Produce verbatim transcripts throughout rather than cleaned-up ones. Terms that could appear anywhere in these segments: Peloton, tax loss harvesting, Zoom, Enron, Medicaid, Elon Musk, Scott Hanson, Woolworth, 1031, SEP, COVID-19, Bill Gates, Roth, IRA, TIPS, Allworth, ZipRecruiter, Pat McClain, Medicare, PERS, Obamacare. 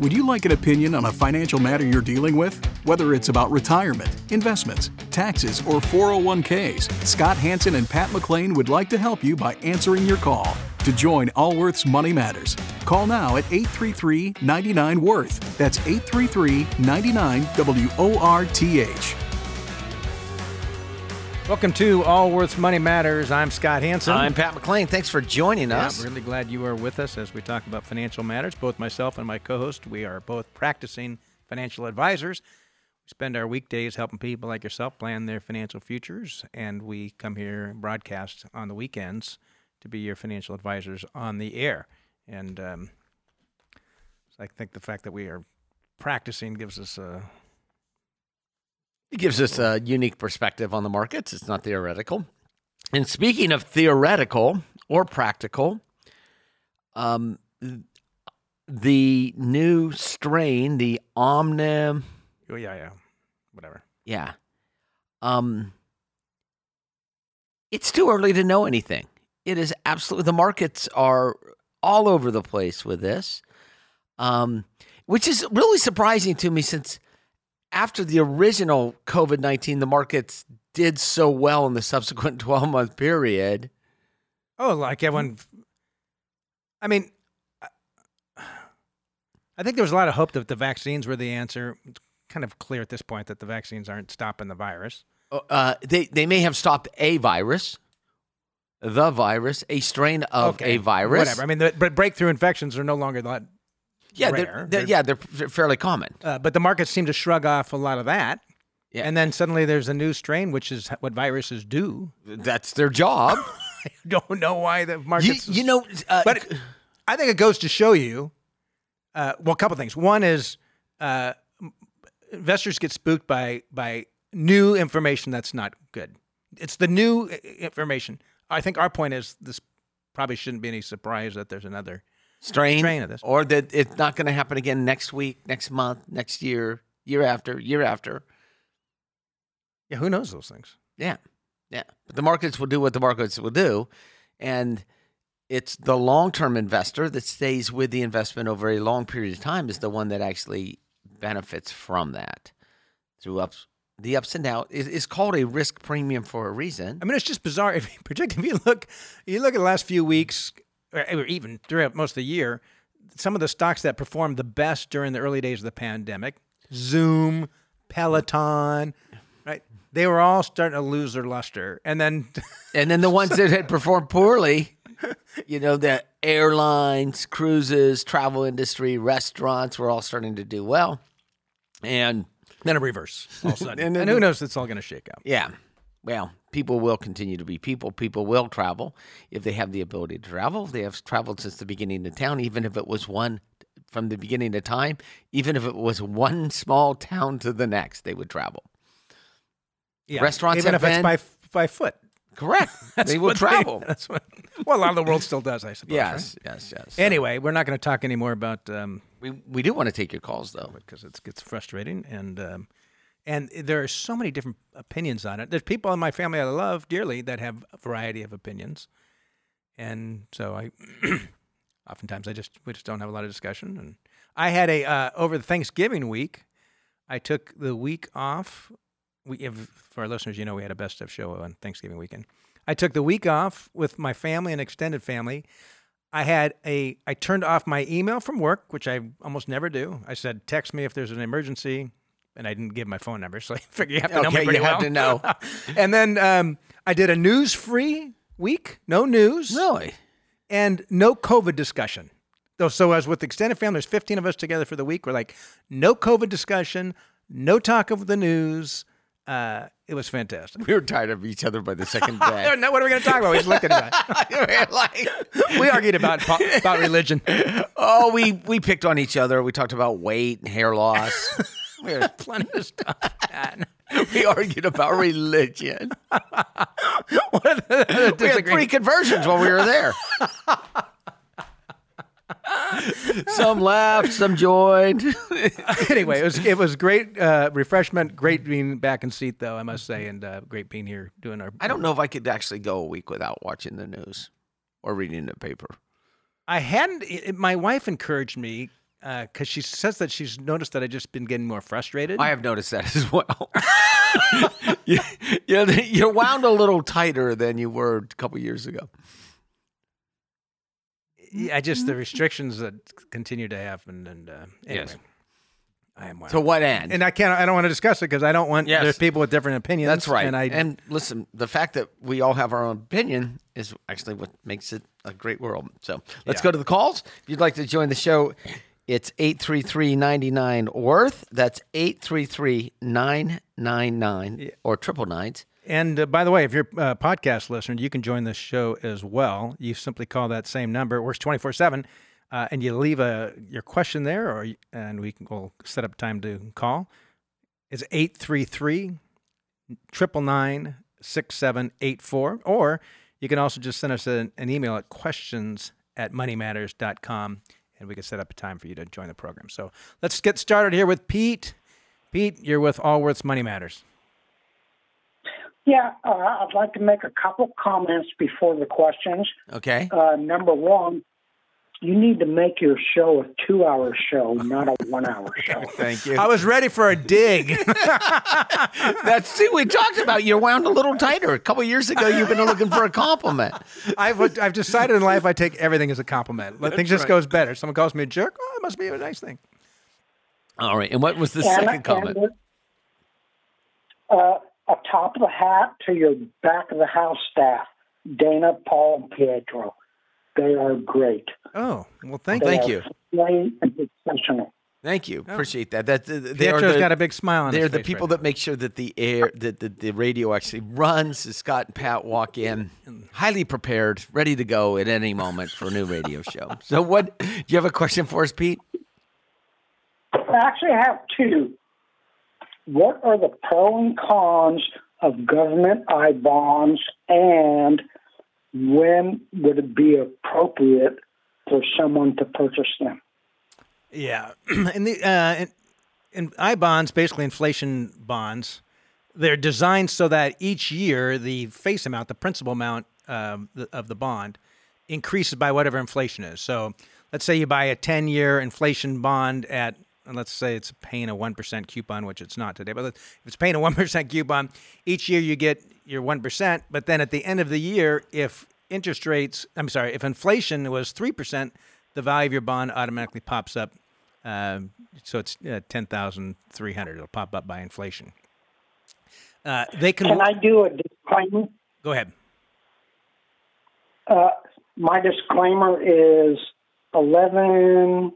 Would you like an opinion on a financial matter you're dealing with? Whether it's about retirement, investments, taxes, or four oh one k's, Scott Hanson and Pat McClain would like to help you by answering your call. To join Allworth's Money Matters, call now at eight three three, nine nine, W O R T H. That's eight three three, nine nine, W O R T H. Welcome to Allworth's Money Matters. I'm Scott Hanson. I'm Pat McClain. Thanks for joining us. Yeah, I'm really glad you are with us as we talk about financial matters. Both myself and my co-host, we are both practicing financial advisors. We spend our weekdays helping people like yourself plan their financial futures, and we come here and broadcast on the weekends to be your financial advisors on the air. And um, I think the fact that we are practicing gives us a... It gives us a unique perspective on the markets. It's not theoretical. And speaking of theoretical or practical, um, the new strain, the Omni... Oh, yeah, yeah. Whatever. Yeah. Um, it's too early to know anything. It is absolutely... The markets are all over the place with this, um, which is really surprising to me since... After the original COVID nineteen, the markets did so well in the subsequent twelve-month period. Oh, like everyone. I mean, I think there was a lot of hope that the vaccines were the answer. It's kind of clear at this point that the vaccines aren't stopping the virus. Uh, they, they may have stopped a virus, the virus, a strain of okay, a virus. Whatever. I mean, the, but breakthrough infections are no longer that. Yeah, they're, they're, they're, yeah, they're fairly common. Uh, but the markets seem to shrug off a lot of that, yeah. And then suddenly there's a new strain, which is what viruses do. That's their job. I don't know why the markets. You, you know, uh, but it, I think it goes to show you. Uh, well, a couple things. One is uh, investors get spooked by by new information that's not good. It's the new information. I think our point is this probably shouldn't be any surprise that there's another. Strain, strain of this. Or that it's not going to happen again next week, next month, next year, year after, year after. Yeah, who knows those things? Yeah, yeah. But the markets will do what the markets will do, and it's the long-term investor that stays with the investment over a long period of time is the one that actually benefits from that through ups, the ups and downs. It's called a risk premium for a reason. I mean, it's just bizarre. If, particularly if you look, you look at the last few weeks. Or even throughout most of the year, some of the stocks that performed the best during the early days of the pandemic, Zoom, Peloton, right? They were all starting to lose their luster. And then and then the ones that had performed poorly, you know, the airlines, cruises, travel industry, restaurants were all starting to do well. And then a reverse all of a sudden. and, then, and who knows, it's all going to shake out. Yeah. Well, people will continue to be people. People will travel if they have the ability to travel. They have traveled since the beginning of town, even if it was one from the beginning of time, even if it was one small town to the next, they would travel. Yeah. Restaurants even have been. Even if it's by, by foot. Correct. They will travel. They, that's what, well, a lot of the world still does, I suppose. Yes, right? yes, yes. Anyway, we're not going to talk anymore about. Um, we, we do want to take your calls, though. Because it gets frustrating and. Um, And there are so many different opinions on it. There's people in my family I love dearly that have a variety of opinions. And so I, oftentimes I just, we just don't have a lot of discussion. And I had a, uh, over the Thanksgiving week, I took the week off. We, if, for our listeners, you know, we had a best of show on Thanksgiving weekend. I took the week off with my family and extended family. I had a, I turned off my email from work, which I almost never do. I said, text me if there's an emergency. And I didn't give my phone number, so I figure you have to okay, know me pretty you well. Have to know. And then um, I did a news-free week, no news. Really? And no COVID discussion. So as with the extended family, there's fifteen of us together for the week. We're like, no COVID discussion, no talk of the news. Uh, it was fantastic. We were tired of each other by the second day. I don't know what are we going to talk about? We just looked at that. like, we argued about about religion. Oh, we, we picked on each other. We talked about weight and hair loss. We had plenty of stuff. We argued about religion. One of the, the we had three conversions while we were there. Some laughed, some joined. Anyway, it was it was great uh, refreshment. Great being back in seat, though I must say, and uh, great being here doing our. I don't know if I could actually go a week without watching the news or reading the paper. I hadn't. It, my wife encouraged me. because uh, she says that she's noticed that I've just been getting more frustrated. I have noticed that as well. you, you're, you're wound a little tighter than you were a couple years ago. Yeah, I just, the restrictions that continue to happen, and uh, anyway. Yes. I am wild. To what end? And I can't. I don't want to discuss it because I don't want yes. there's people with different opinions. That's right. And I and listen, the fact that we all have our own opinion is actually what makes it a great world. So let's yeah. go to the calls. If you'd like to join the show, it's eight three three, nine nine, W O R T H. That's eight three three, nine nine nine or triple nines. And uh, by the way, if you're a podcast listener, you can join the show as well. You simply call that same number. It works twenty-four seven. Uh, and you leave a your question there, or and we can we'll set up time to call. It's eight three three, nine nine nine, six seven eight four. Or you can also just send us an, an email at questions at money matters dot com, and we can set up a time for you to join the program. So let's get started here with Pete. Pete, you're with Allworth's Money Matters. Yeah, uh, I'd like to make a couple comments before the questions. Okay. Uh, number one, you need to make your show a two-hour show, not a one-hour show. Thank you. I was ready for a dig. That's see, we talked about you're wound a little tighter. A couple of years ago, you've been looking for a compliment. I've I've decided in life I take everything as a compliment. Things right. just goes better. Someone calls me a jerk. Oh, it must be a nice thing. All right. And what was the and, second comment? And, uh, a top of the hat to your back of the house staff, Dana, Paul, and Pietro. They are great. Oh, well, thank, thank you. Thank you. Oh. Appreciate that. That uh, they are the, got a big smile on his face. They're the people right that now. Make sure that the air, that the, the radio actually runs. As Scott and Pat walk in, highly prepared, ready to go at any moment for a new radio show. So what, do you have a question for us, Pete? I actually have two. What are the pros and cons of government I bonds, and when would it be appropriate for someone to purchase them? Yeah. And the uh, and I bonds, basically inflation bonds, they're designed so that each year the face amount, the principal amount um, the, of the bond increases by whatever inflation is. So let's say you buy a ten-year inflation bond at, and let's say it's paying a one percent coupon, which it's not today, but if it's paying a one percent coupon, each year you get your one percent, but then at the end of the year, if interest rates, I'm sorry, if inflation was three percent, the value of your bond automatically pops up. Uh, so it's uh, ten thousand three hundred. It'll pop up by inflation. Uh, they can, can I do a disclaimer? Go ahead. Uh, my disclaimer is eleven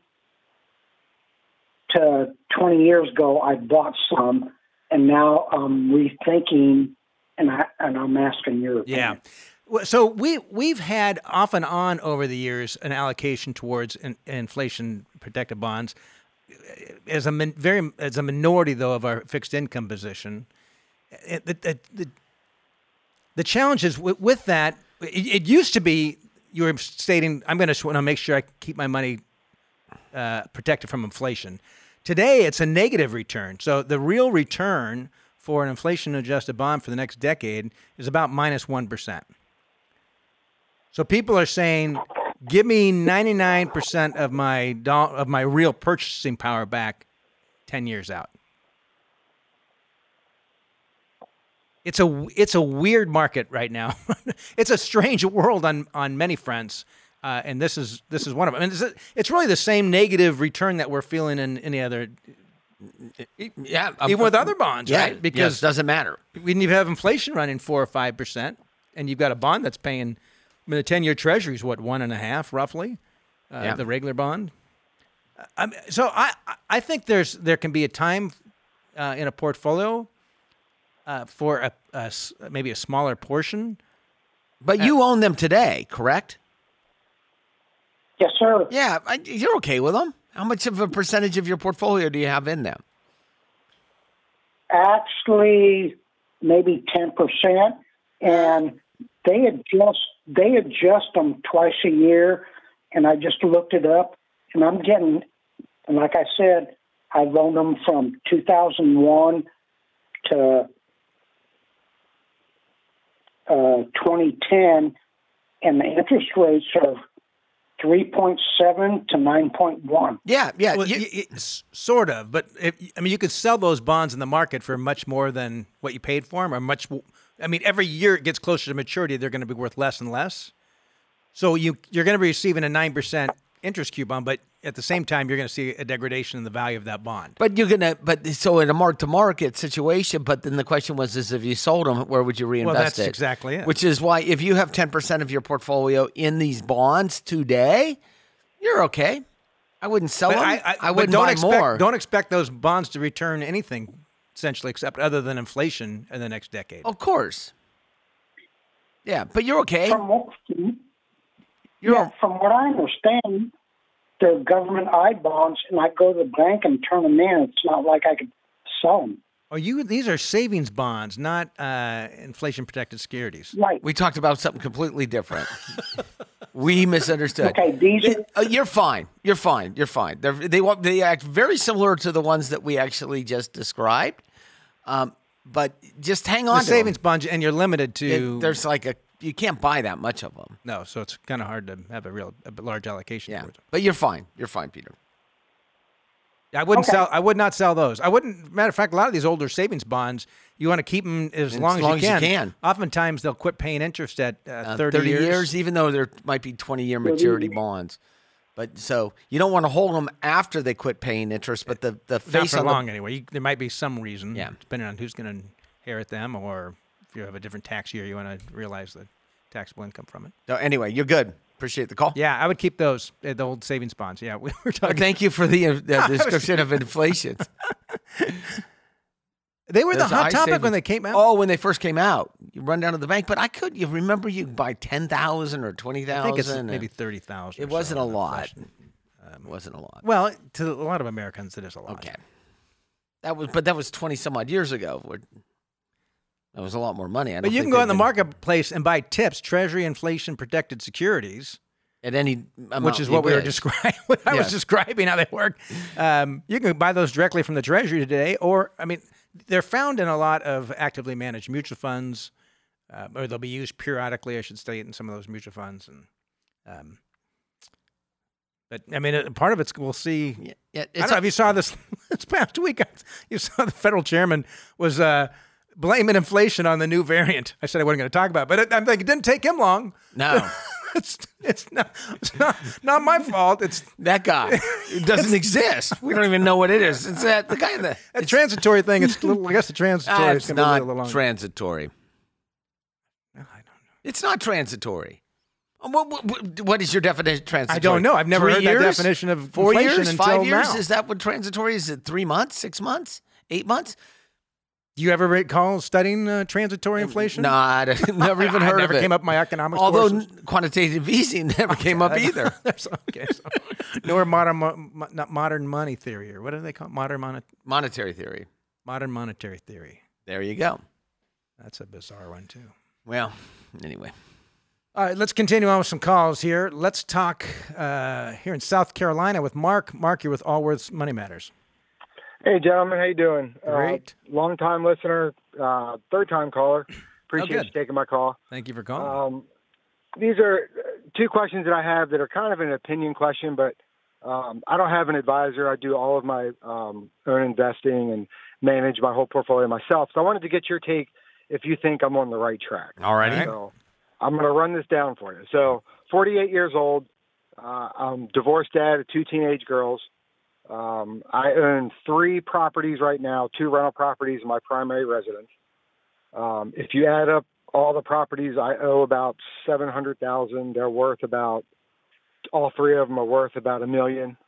to twenty years ago, I bought some, and now I'm rethinking, and I and I'm asking your opinion. Yeah, so we we've had off and on over the years an allocation towards in, inflation protected bonds as a min, very as a minority though of our fixed income position. It, the, the, the, the challenge is with, with that. It, it used to be you were stating, I'm going to make sure I keep my money uh, protected from inflation. Today it's a negative return. So the real return for an inflation-adjusted bond for the next decade is about minus one percent. So people are saying, give me ninety-nine percent of my do- of my real purchasing power back ten years out. It's a it's a weird market right now. It's a strange world on on many fronts, uh, and this is this is one of them. I mean, it's, it's really the same negative return that we're feeling in any other. Yeah, even with other bonds, yeah, right? Because yes, it doesn't matter. When you have inflation running four or five percent, and you've got a bond that's paying, I mean, the ten-year Treasury is what, one and a half, roughly, uh, yeah. the regular bond. I mean, so I, I think there's there can be a time uh, in a portfolio uh, for a, a maybe a smaller portion, but you uh, own them today, correct? Yes, sir. Yeah, I, you're okay with them. How much of a percentage of your portfolio do you have in them? Actually, maybe ten percent, and they adjust they adjust them twice a year, and I just looked it up, and I'm getting, and like I said, I've owned them from two thousand one to uh, twenty ten, and the interest rates are three point seven to nine point one. Yeah, yeah, well, you, you, sort of. But, if, I mean, you could sell those bonds in the market for much more than what you paid for them. Or much. I mean, every year it gets closer to maturity, they're going to be worth less and less. So you, you're going to be receiving a nine percent interest coupon, but at the same time, you're going to see a degradation in the value of that bond. But you're going to, but so in a mark-to-market situation, but then the question was, is if you sold them, where would you reinvest it? Well, that's it? exactly it. Which is why if you have ten percent of your portfolio in these bonds today, you're okay. I wouldn't sell but them. I, I, I wouldn't don't buy expect, more. Don't expect those bonds to return anything, essentially, except other than inflation in the next decade. Of course. Yeah, but you're okay. From what, you're yeah, from what I understand, they're government I bonds, and I go to the bank and turn them in. It's not like I could sell them. Oh, you? These are savings bonds, not uh, inflation-protected securities. Right. We talked about something completely different. We misunderstood. Okay, these are... Uh, you're fine. You're fine. You're fine. They're, they they act very similar to the ones that we actually just described, um, but just hang on the to them. The savings bonds, and you're limited to... It, there's like a... You can't buy that much of them. No, so it's kind of hard to have a real a large allocation. Yeah, but you're fine. You're fine, Peter. I wouldn't okay. sell. I would not sell those. I wouldn't. Matter of fact, a lot of these older savings bonds, you want to keep them as, long as, long as you can. you can. Oftentimes, they'll quit paying interest at uh, uh, thirty, thirty years. years, even though there might be twenty-year maturity bonds. But so you don't want to hold them after they quit paying interest. But the the face not for on long the, anyway. You, there might be some reason, yeah. depending on who's going to inherit them or. If you have a different tax year, you want to realize the taxable income from it. So anyway, you're good. Appreciate the call. Yeah, I would keep those, the old savings bonds. Yeah, we were talking. Well, thank you for the, uh, the description of inflation. They were There's the hot topic savings. When they came out. Oh, when they first came out. You run down to the bank. But I could, you remember you buy ten thousand or twenty thousand. I think it's maybe thirty thousand. It wasn't so a lot. Um, it wasn't a lot. Well, to a lot of Americans, it is a lot. Okay. That was, But that was twenty-some-odd years ago. We're, That was a lot more money. I don't but you can go in the marketplace and buy tips, Treasury inflation-protected securities. At any amount. Which is what we were describing. What I yes. was describing, how they work. Um, you can buy those directly from the Treasury today. Or, I mean, they're found in a lot of actively managed mutual funds. Uh, or they'll be used periodically, I should say, in some of those mutual funds. And, um, but, I mean, part of it's, we'll see. Yeah, yeah, it's I don't a, know if you saw this, this past week. You saw the federal chairman was... Uh, blaming inflation on the new variant. I said I wasn't going to talk about it, but it, I'm like, it didn't take him long. No. it's it's, not, it's not, not my fault. It's that guy. It doesn't exist. We don't even know what it is. It's that the guy in the... A transitory thing. It's a little, I guess the transitory uh, is going to be a little longer. It's not transitory. No, I don't know. It's not transitory. What, what, what is your definition of transitory? I don't know. I've never three heard years? that definition of Four years? Until Five years? Now. Is that what transitory is? Is it three months? Six months? Eight months? Do you ever recall studying uh, transitory inflation? No, I never even heard of it. Never came up in my economics Although courses. Quantitative easing never okay, came up either. okay, so, nor modern mo- not modern money theory, or what do they call it? Modern mon- monetary theory. Modern monetary theory. There you go. That's a bizarre one, too. Well, anyway. All right, let's continue on with some calls here. Let's talk uh, here in South Carolina with Mark. Mark, you're with Allworth's Money Matters. Hey, gentlemen. How you doing? Great. Uh, long-time listener, uh, third-time caller. Appreciate oh, you taking my call. Thank you for calling. Um, these are two questions that I have that are kind of an opinion question, but um, I don't have an advisor. I do all of my um, own investing and manage my whole portfolio myself. So I wanted to get your take if you think I'm on the right track. All right. So I'm going to run this down for you. So forty-eight years old. Uh, I'm divorced dad of two teenage girls. Um, I own three properties right now, two rental properties in my primary residence. Um, if you add up all the properties, I owe about seven hundred thousand. They're worth about, all three of them are worth about a million.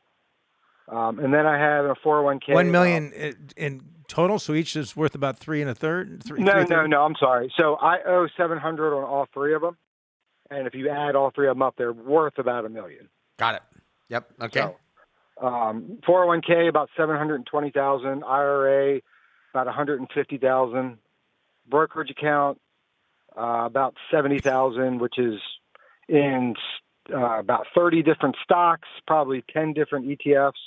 Um, and then I have a four oh one k. One million um, in total. So each is worth about three and a third. Three, no, three no, third? no, I'm sorry. So I owe seven hundred on all three of them. And if you add all three of them up, they're worth about a million. Got it. Yep. Okay. So, Um, four oh one k about seven hundred twenty thousand, I R A about one hundred fifty thousand, brokerage account uh, about seventy thousand, which is in uh, about thirty different stocks, probably ten different E T Fs,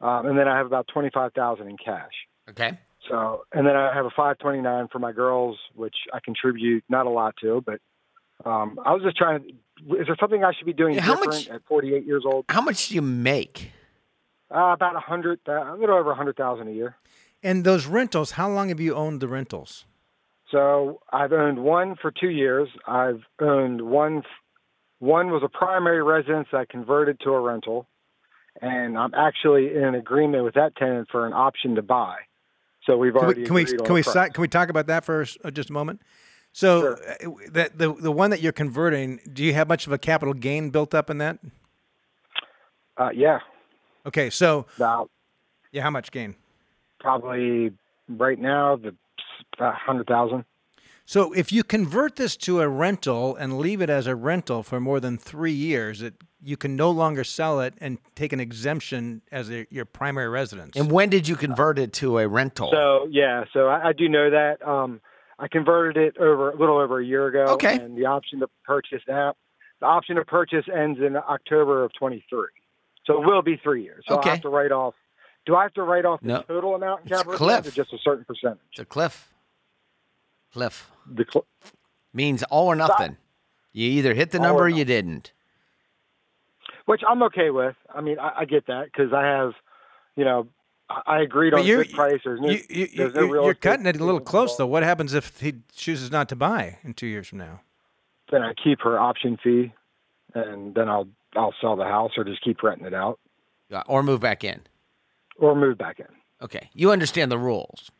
um, and then I have about twenty-five thousand in cash. Okay. So, and then I have a five twenty-nine for my girls, which I contribute not a lot to, but um, I was just trying to is there something I should be doing how different much, at forty-eight years old? How much do you make? Uh, about a hundred, a little over a hundred thousand a year. And those rentals, how long have you owned the rentals? So I've owned one for two years. I've owned one. One was a primary residence that I converted to a rental, and I'm actually in an agreement with that tenant for an option to buy. So we've can already we, can we can we si- can we talk about that for just a moment? So sure. that the the one that you're converting, do you have much of a capital gain built up in that? Uh, yeah. Okay, so about, yeah, how much gain? Probably right now the one hundred thousand dollars. So if you convert this to a rental and leave it as a rental for more than three years, it, you can no longer sell it and take an exemption as a, your primary residence. And when did you convert it to a rental? So yeah, so I, I do know that um, I converted it over a little over a year ago. Okay, and the option to purchase that the option to purchase ends in October of twenty-three. So it will be three years. So okay. I'll have to write off. Do I have to write off the no. total amount in capital gains or just a certain percentage? It's a cliff. Cliff. The cl- means all or nothing. You either hit the all number or, or you didn't. Which I'm okay with. I mean, I, I get that because I have, you know, I, I agreed but on the price. There's no, you, you, there's no real you're cutting it a little close, though. What happens if he chooses not to buy in two years from now? Then I keep her option fee, and then I'll I'll sell the house or just keep renting it out. Yeah, or move back in. Or move back in. Okay. You understand the rules.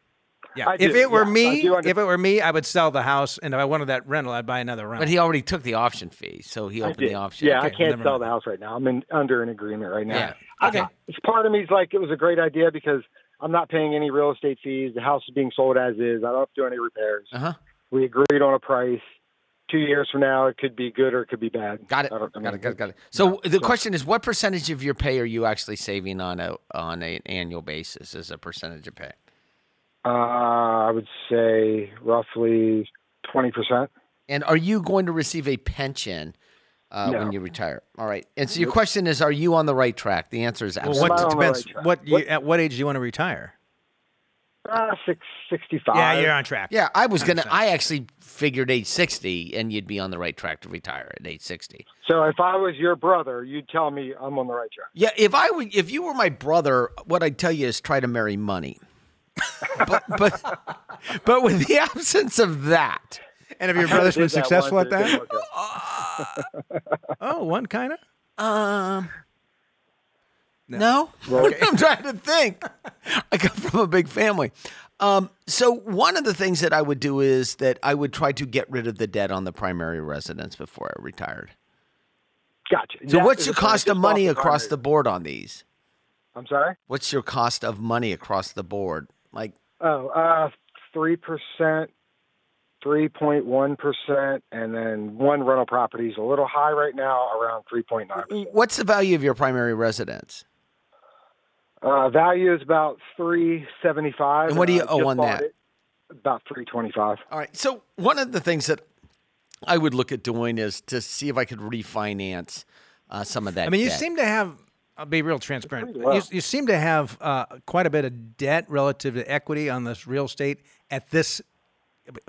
Yeah. I if do. it were yeah, me, if it were me, I would sell the house, and if I wanted that rental, I'd buy another rental. But he already took the option fee, so he opened the option. Yeah, okay. I can't sell the house right now. I'm in, under an agreement right now. Yeah. Okay. I, part of me is like, it was a great idea because I'm not paying any real estate fees. The house is being sold as is. I don't have to do any repairs. Uh-huh. We agreed on a price. Two years from now, it could be good or it could be bad. Got it. I don't, I mean, got it. Got it. Got it. So yeah, the so. question is, what percentage of your pay are you actually saving on a on an annual basis as a percentage of pay? Uh, I would say roughly twenty percent. And are you going to receive a pension uh, no. when you retire? All right. And so your question is, are you on the right track? The answer is absolutely. Well, what depends. Right what, you, what at what age do you want to retire? Uh, six, sixty-five. Yeah, you're on track. Yeah, I was going to, I actually figured age sixty and you'd be on the right track to retire at age sixty. So if I was your brother, you'd tell me I'm on the right track. Yeah, if I would, if you were my brother, what I'd tell you is try to marry money. but, but but with the absence of that. And have your brothers been successful at that? Uh, oh, one kind of? Um... No, no? Okay. I'm trying to think. I come from a big family. Um, so one of the things that I would do is that I would try to get rid of the debt on the primary residence before I retired. Gotcha. So that what's your cost of money across the board on these? I'm sorry? What's your cost of money across the board? Like Oh, uh, three percent, three point one percent, and then one rental property is a little high right now, around three point nine percent. What's the value of your primary residence? Uh, value is about three seventy five. And what do you owe on that? About three twenty five. All right. So one of the things that I would look at doing is to see if I could refinance uh, some of that. I mean, you debt. seem to have. I'll be real transparent. Well. You, you seem to have uh, quite a bit of debt relative to equity on this real estate at this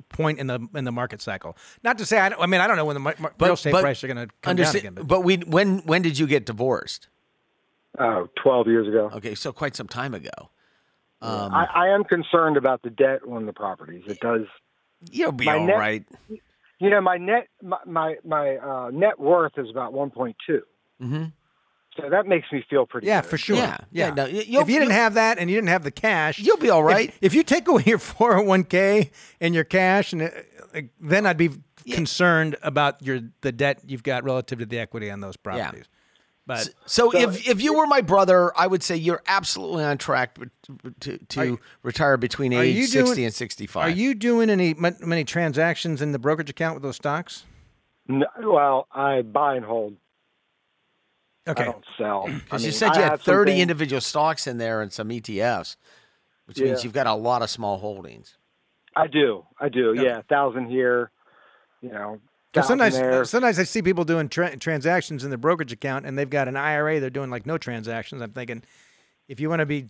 point in the in the market cycle. Not to say I. Don't, I mean, I don't know when the mar- but, real estate prices are going to come understand, down again. But, but we when when did you get divorced? Oh, twelve years ago. Okay, so quite some time ago. Um, I, I am concerned about the debt on the properties. It does. You'll be all net, right. You know, my net my my, my uh, net worth is about one point two. Mm-hmm. So that makes me feel pretty. Yeah, good. for sure. Yeah, yeah. yeah. No, if you didn't have that and you didn't have the cash, you'll be all right. If, if you take away your four oh one k and your cash, and uh, then I'd be yeah. concerned about your the debt you've got relative to the equity on those properties. Yeah. But so, so if, if you were my brother, I would say you're absolutely on track to, to you, retire between age doing, sixty and sixty-five. Are you doing any many transactions in the brokerage account with those stocks? No, well, I buy and hold. Okay. I don't sell. Because I mean, you said you I had thirty something. individual stocks in there and some E T Fs, which yeah. means you've got a lot of small holdings. I do. I do. Okay. Yeah. A thousand here, you know. Sometimes, sometimes I see people doing tra- transactions in their brokerage account, and they've got an I R A. They're doing like no transactions. I'm thinking, if you want to be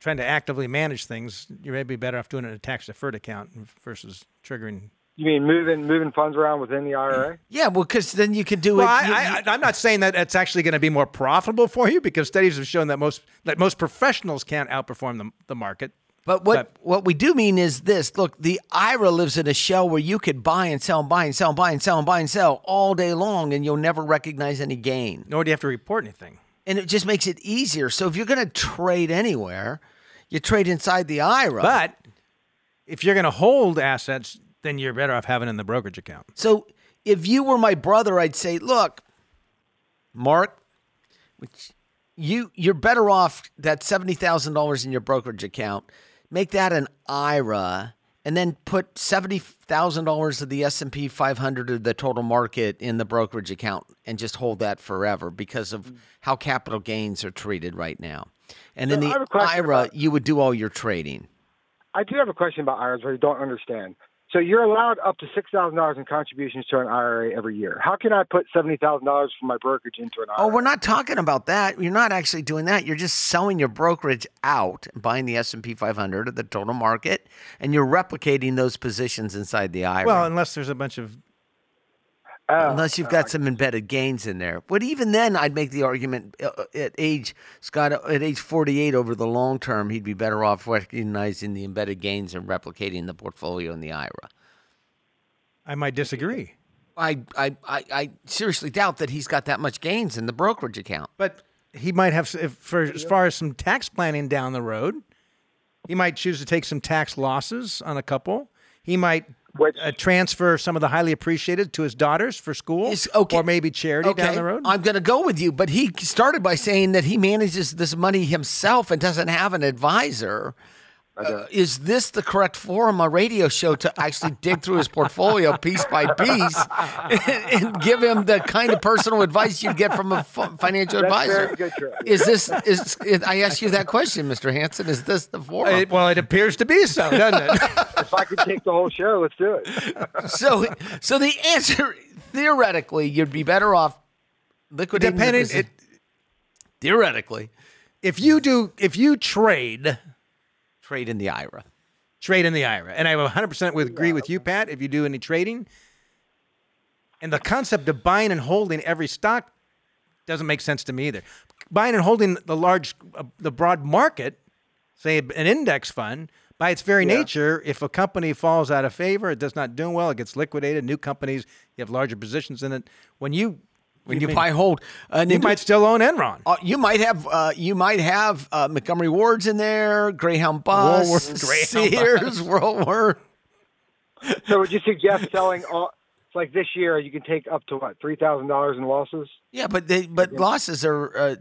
trying to actively manage things, you may be better off doing it in a tax deferred account versus triggering. You mean moving moving funds around within the I R A? Yeah, well, because then you can do well, it. You, I, I, I'm not saying that it's actually going to be more profitable for you, because studies have shown that most that most professionals can't outperform the, the market. But what, but what we do mean is this. Look, the I R A lives in a shell where you could buy and sell and buy and sell and buy and sell and buy and sell all day long, and you'll never recognize any gain. Nor do you have to report anything. And it just makes it easier. So if you're going to trade anywhere, you trade inside the I R A. But if you're going to hold assets, then you're better off having it in the brokerage account. So if you were my brother, I'd say, look, Mark, which you, you're better off that seventy thousand dollars in your brokerage account. Make that an I R A, and then put seventy thousand dollars of the S and P five hundred or the total market in the brokerage account and just hold that forever because of how capital gains are treated right now. And so in the I R A, about, you would do all your trading. I do have a question about I R As where you don't understand. So you're allowed up to six thousand dollars in contributions to an I R A every year. How can I put seventy thousand dollars from my brokerage into an I R A? Oh, we're not talking about that. You're not actually doing that. You're just selling your brokerage out and buying the S and P five hundred at the total market, and you're replicating those positions inside the I R A. Well, unless there's a bunch of... Oh, unless you've got oh, some embedded gains in there. But even then, I'd make the argument at age, Scott, at age forty-eight over the long term, he'd be better off recognizing the embedded gains and replicating the portfolio in the I R A. I might disagree. I, I, I, I seriously doubt that he's got that much gains in the brokerage account. But he might have, if for as far as some tax planning down the road, he might choose to take some tax losses on a couple. He might... Which, uh, transfer some of the highly appreciated to his daughters for school is, okay. or maybe charity okay. down the road? I'm going to go with you, but he started by saying that he manages this money himself and doesn't have an advisor. Uh, is this the correct forum, a radio show, to actually dig through his portfolio piece by piece and, and give him the kind of personal advice you get from a f- financial That's advisor? Very good. Is this, is, is, I ask you that question, Mister Hanson, is this the forum? It, well, it appears to be so, doesn't it? If I could take the whole show, let's do it. So, so the answer, theoretically, you'd be better off liquidating. Depending, it, theoretically. If you do, if you trade... Trade in the I R A. Trade in the I R A. And I one hundred percent would agree with you, Pat, if you do any trading. And the concept of buying and holding every stock doesn't make sense to me either. Buying and holding the large, uh, the broad market, say an index fund, by its very yeah. nature, if a company falls out of favor, it does not do well, it gets liquidated, new companies, you have larger positions in it. When you... When you, you mean, buy hold, uh, you might still own Enron. Uh, you might have, uh, you might have uh, Montgomery Ward's in there, Greyhound Bus, Woolworth, Greyhound Sears, Woolworth. So would you suggest selling all? It's like this year, you can take up to what three thousand dollars in losses. Yeah, but they, but yeah. losses are uh,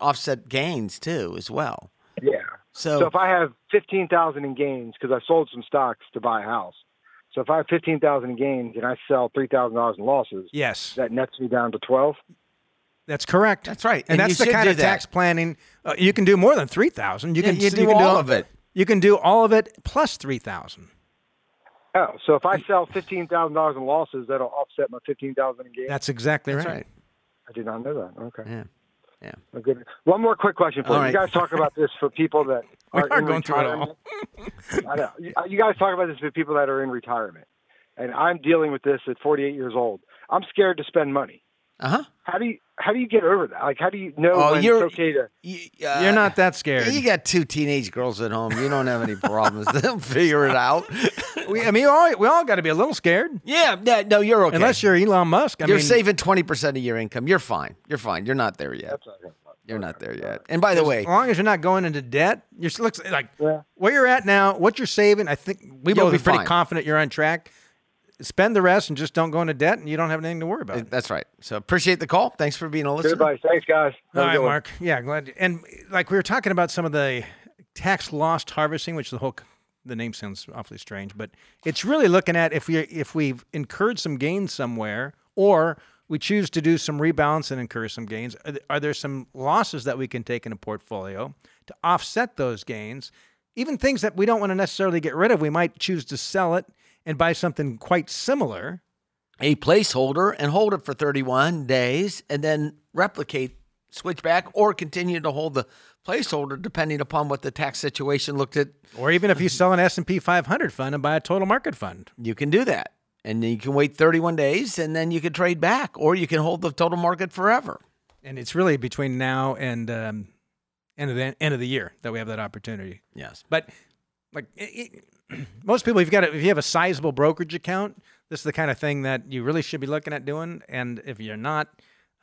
offset gains too, as well. Yeah. So, so if I have fifteen thousand in gains because I sold some stocks to buy a house. So if I have fifteen thousand in gains and I sell three thousand dollars in losses, yes. that nets me down to twelve? That's correct. That's right. And, and that's the kind of that. tax planning. Uh, you can do more than three thousand dollars. You can yeah, you do you can all do, of it. You can do all of it plus three thousand dollars. Oh, so if I sell fifteen thousand dollars in losses, that'll offset my fifteen thousand dollars in gains? That's exactly that's right. right. I did not know that. Okay. Yeah. Yeah. Oh, good. One more quick question for you. Right. You guys talk about this for people that are, are in going retirement. Through it all. I know. You, you guys talk about this for people that are in retirement, and I'm dealing with this at forty-eight years old. I'm scared to spend money. Uh huh. How do you how do you get over that? Like, how do you know oh, when you're, it's okay to? You, uh, you're not that scared. You got two teenage girls at home. You don't have any problems. They'll figure it out. We, I mean, all, we all got to be a little scared. Yeah, no, you're okay. Unless you're Elon Musk. I you're mean, saving twenty percent of your income. You're fine. You're fine. You're not there yet. Not you're not there yet. And by the way. As long as you're not going into debt, you're looks like yeah. where you're at now, what you're saving, I think we You'll both be are pretty fine. confident you're on track. Spend the rest and just don't go into debt, and you don't have anything to worry about. That's right. So appreciate the call. Thanks for being a listener. Goodbye. Thanks, guys. All right, Mark. Yeah, glad. And like we were talking about some of the tax loss harvesting, which the whole – the name sounds awfully strange, but it's really looking at if we if we've incurred some gains somewhere, or we choose to do some rebalance and incur some gains. Are there, are there some losses that we can take in a portfolio to offset those gains? Even things that we don't want to necessarily get rid of, we might choose to sell it and buy something quite similar, a placeholder, and hold it for thirty-one days, and then replicate, switch back, or continue to hold the placeholder depending upon what the tax situation looked at. Or even if you sell an S and P five hundred fund and buy a total market fund. You can do that. And then you can wait thirty-one days, and then you can trade back, or you can hold the total market forever. And it's really between now and um, end of the end of the year that we have that opportunity. Yes, but like it, it, most people, you've got to, if you have a sizable brokerage account, this is the kind of thing that you really should be looking at doing. And if you're not,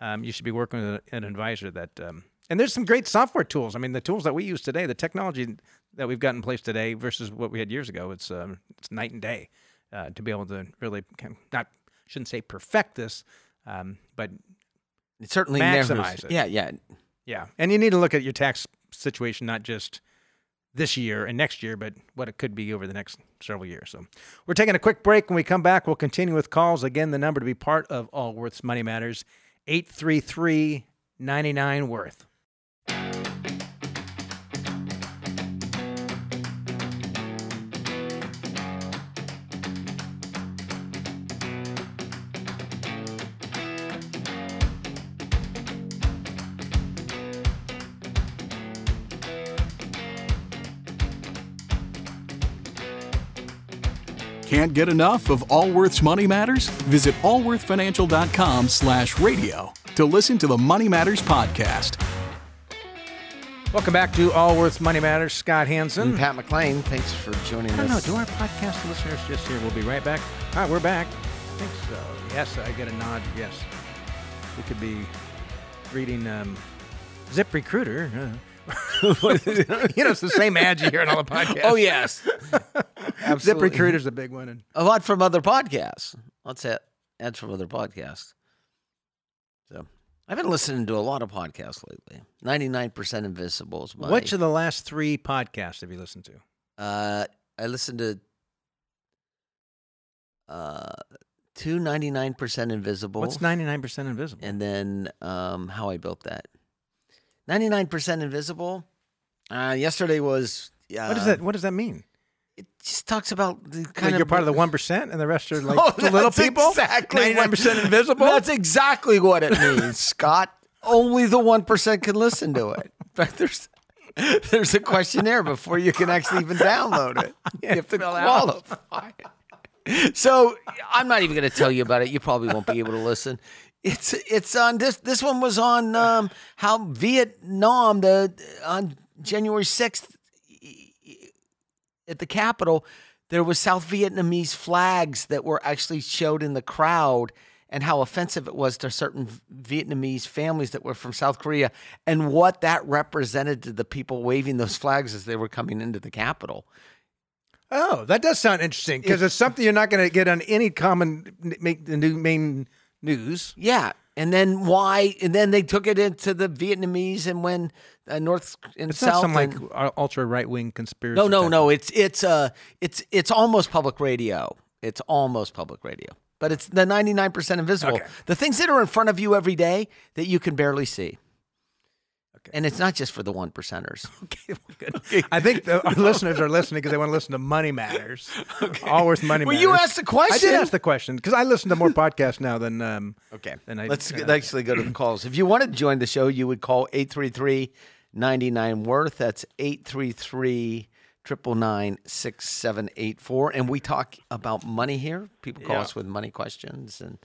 um, you should be working with an advisor that. Um, and there's some great software tools. I mean, the tools that we use today, the technology that we've got in place today versus what we had years ago, it's um, it's night and day. Uh, to be able to really kind of not shouldn't say perfect this, um, but it certainly maximize it. Yeah, yeah, yeah. And you need to look at your tax situation, not just this year and next year, but what it could be over the next several years. So we're taking a quick break. When we come back, we'll continue with calls. Again, the number to be part of Allworth's Money Matters, eight three three, nine nine, WORTH. Can't get enough of Allworth's Money Matters? Visit allworthfinancial.com slash radio to listen to the Money Matters podcast. Welcome back to Allworth's Money Matters. Scott Hanson. And Pat McClain. Thanks for joining us. I don't know. Do our podcast listeners just here? We'll be right back. All right, we're back. I think so. Yes, I get a nod. Yes. We could be reading um, ZipRecruiter. Uh, you know, it's the same ad you hear in all the podcasts. Oh, yes. ZipRecruiter's a big one. And a lot from other podcasts. Lots of ads from other podcasts. So I've been listening to a lot of podcasts lately. ninety-nine percent Invisible is my... Which of the last three podcasts have you listened to? Uh, I listened to uh, two ninety-nine percent Invisible. What's ninety-nine percent Invisible? And then um, How I Built That. ninety-nine percent Invisible. Uh, yesterday was... Uh, what does that What does that mean? It just talks about the kind like of... You're part of the one percent and the rest are like oh, little people? Exactly. ninety-nine percent Invisible? That's exactly what it means, Scott. Only the one percent can listen to it. In fact, there's, there's a questionnaire before you can actually even download it. You have to qualify. So I'm not even going to tell you about it. You probably won't be able to listen. It's it's on this this one was on um, how Vietnam the on January sixth at the Capitol there was South Vietnamese flags that were actually showed in the crowd and how offensive it was to certain Vietnamese families that were from South Korea and what that represented to the people waving those flags as they were coming into the Capitol. Oh, that does sound interesting because it, it's something you're not going to get on any common main news. Yeah. And then why? And then they took it into the Vietnamese and when uh, North and it's South. It's not some and, like ultra right wing conspiracy. No, no, type. no. It's it's uh it's it's almost public radio. It's almost public radio. But it's the ninety-nine percent Invisible. Okay. The things that are in front of you every day that you can barely see. Okay. And it's not just for the one percenters. Okay, well, good. Okay. I think the, our listeners are listening because they want to listen to Money Matters. Okay. Allworth Money Matters. Well, you asked the question. I did ask the question because I listen to more podcasts now than um. Okay. Than I, Let's uh, actually go to the calls. If you wanted to join the show, you would call eight three three, nine nine, WORTH. That's eight three three, nine nine nine, six seven eight four. And we talk about money here. People call yeah. us with money questions and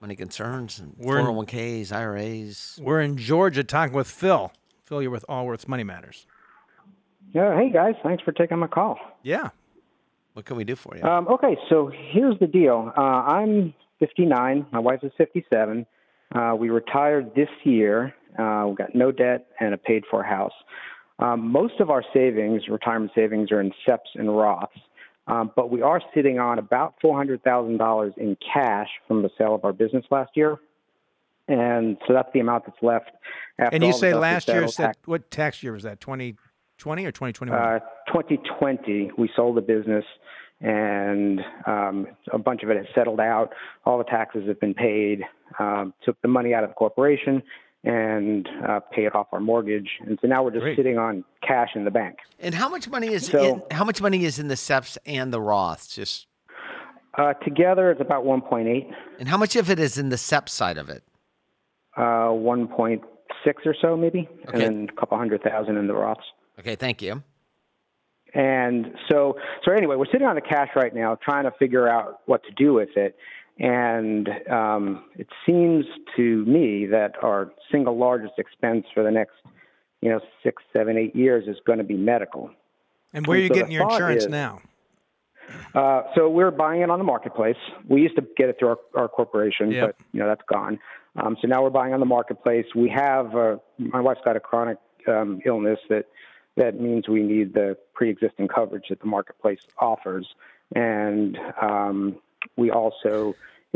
money concerns and we're four oh one k's, I R As. We're in Georgia talking with Phil. Phil, you're with Allworth's Money Matters. Yeah, hey guys, thanks for taking my call. Yeah. What can we do for you? Um, okay, so here's the deal. Uh, I'm fifty-nine. My wife is fifty-seven. Uh, we retired this year. Uh, we got no debt and a paid-for house. Um, most of our savings, retirement savings, are in S E Ps and Roths. Um, but we are sitting on about four hundred thousand dollars in cash from the sale of our business last year. And so that's the amount that's left. After and you all say last year, is that, what tax year was that, twenty twenty or twenty twenty-one? Uh, twenty twenty, we sold the business and um, a bunch of it has settled out. All the taxes have been paid, um, took the money out of the corporation and uh, paid off our mortgage. And so now we're just Great. sitting on cash in the bank. And how much money is so, in, how much money is in the S E Ps and the Roths? Just uh, together, it's about one point eight. And how much of it is in the S E P side of it? Uh, one point six or so, maybe, okay. And then a couple hundred thousand in the Roths. Okay, thank you. And so, so anyway, we're sitting on the cash right now, trying to figure out what to do with it. And um, it seems to me that our single largest expense for the next, you know, six, seven, eight years is going to be medical. And where are you getting your insurance now? Uh, so we're buying it on the marketplace. We used to get it through our, our corporation, yep. but you know, that's gone. Um, so now we're buying on the marketplace. We have, uh, my wife's got a chronic um, illness that, that means we need the pre-existing coverage that the marketplace offers. And um, we also,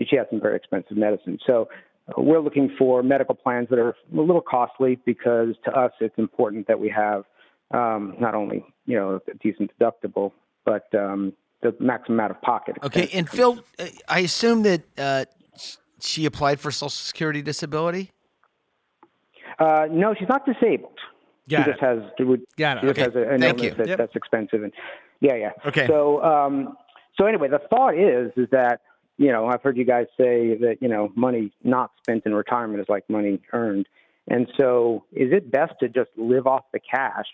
she has some very expensive medicine. So we're looking for medical plans that are a little costly because to us, it's important that we have um, not only, you know, a decent deductible, but um, the maximum out of pocket. Okay. And Phil, I assume that uh, she applied for Social Security disability? Uh, no, she's not disabled. Got she it. just has, Got it. She okay. just has a, an Thank illness that, yep. that's expensive. And, yeah, yeah. Okay. So, um, so anyway, the thought is, is that, you know, I've heard you guys say that, you know, money not spent in retirement is like money earned. And so is it best to just live off the cash,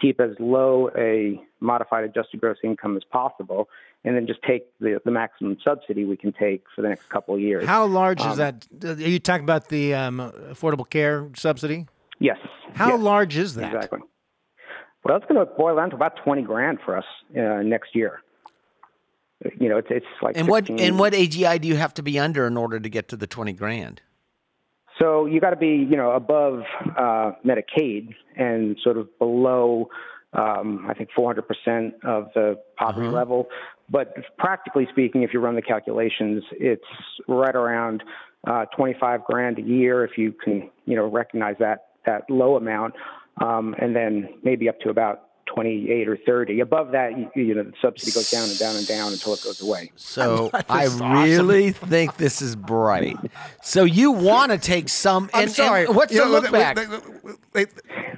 keep as low a modified adjusted gross income as possible, and then just take the, the maximum subsidy we can take for the next couple of years? How large um, is that? Are you talking about the um, Affordable Care subsidy? Yes. How yes, large is that? Exactly. Well, it's going to boil down to about twenty grand for us uh, next year. You know, it's it's like. And what and what A G I do you have to be under in order to get to the twenty grand? So you got to be, you know, above uh, Medicaid and sort of below, um, I think, four hundred percent of the poverty mm-hmm. level. But practically speaking, if you run the calculations, it's right around uh, twenty-five grand a year if you can, you know, recognize that that low amount, um, and then maybe up to about twenty-eight or thirty. Above that, you, you know, the subsidy goes down and down and down until it goes away. So I really awesome. think this is bright. So you want to take some. And, I'm sorry. And what's you the know, look the, back? The, the,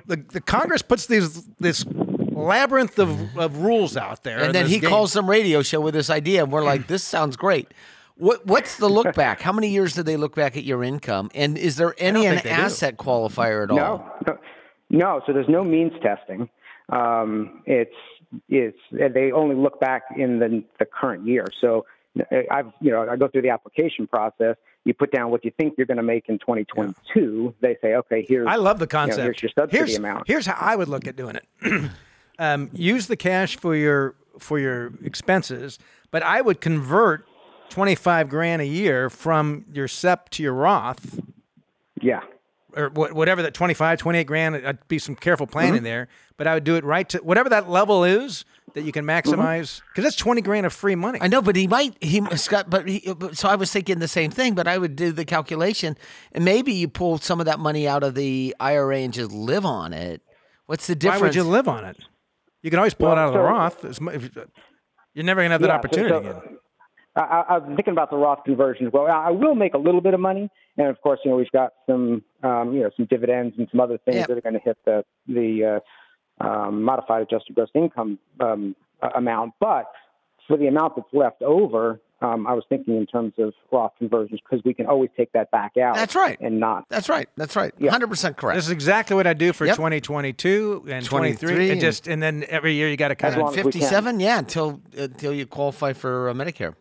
the, the Congress puts these this labyrinth of, of rules out there, and then he game. calls some radio show with this idea, and we're like, "This sounds great." What what's the look back? How many years do they look back at your income? And is there any an asset do. qualifier at all? No, no, no. So there's no means testing. Um, it's, it's, they only look back in the, the current year. So I've, you know, I go through the application process. You put down what you think you're going to make in twenty twenty-two. Yeah. They say, okay, here's, I love the concept. You know, here's your subsidy here's, amount. Here's how I would look at doing it. um, use the cash for your, for your expenses, but I would convert twenty-five grand a year from your S E P to your Roth. Yeah. Or whatever that twenty-five, twenty-eight grand, I'd be some careful planning mm-hmm. there, but I would do it right to whatever that level is that you can maximize, because mm-hmm. that's twenty grand of free money. I know, but he might, he Scott, but he, so I was thinking the same thing, but I would do the calculation, and maybe you pull some of that money out of the I R A and just live on it. What's the difference? Why would you live on it? You can always pull well, it out of so, the Roth. You're never going to have that yeah, opportunity so, so, again. I, I'm thinking about the Roth conversions. Well, I will make a little bit of money, and of course, you know, we've got some, um, you know, some dividends and some other things yep. that are going to hit the the uh, um, modified adjusted gross income um, amount. But for the amount that's left over, um, I was thinking in terms of Roth conversions because we can always take that back out. That's right, and not. That's right. That's right. Yep. one hundred percent correct. This is exactly what I do for yep. twenty twenty-two and twenty-three, and just and then every year you got to kind of fifty-seven, yeah, until until you qualify for uh, Medicare.